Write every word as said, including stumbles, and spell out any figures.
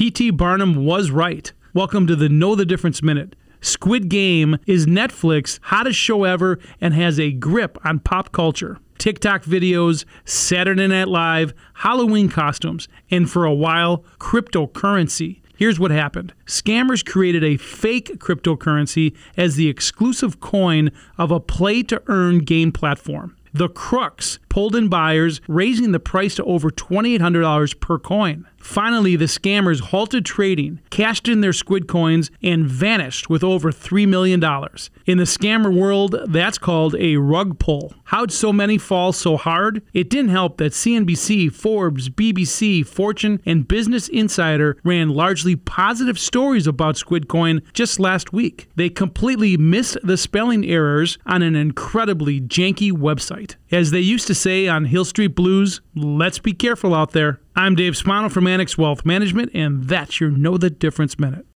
P T Barnum was right. Welcome to the Know the Difference Minute. Squid Game is Netflix's hottest show ever and has a grip on pop culture. TikTok videos, Saturday Night Live, Halloween costumes, and for a while, cryptocurrency. Here's what happened. Scammers created a fake cryptocurrency as the exclusive coin of a play-to-earn game platform. The crooks pulled in buyers, raising the price to over two thousand eight hundred dollars per coin. Finally, the scammers halted trading, cashed in their Squid coins, and vanished with over three million dollars. In the scammer world, that's called a rug pull. How'd so many fall so hard? It didn't help that C N B C, Forbes, B B C, Fortune, and Business Insider ran largely positive stories about Squid Coin just last week. They completely missed the spelling errors on an incredibly janky website. As they used to say on Hill Street Blues, let's be careful out there. I'm Dave Spano from Annex Wealth Management, and that's your Know the Difference Minute.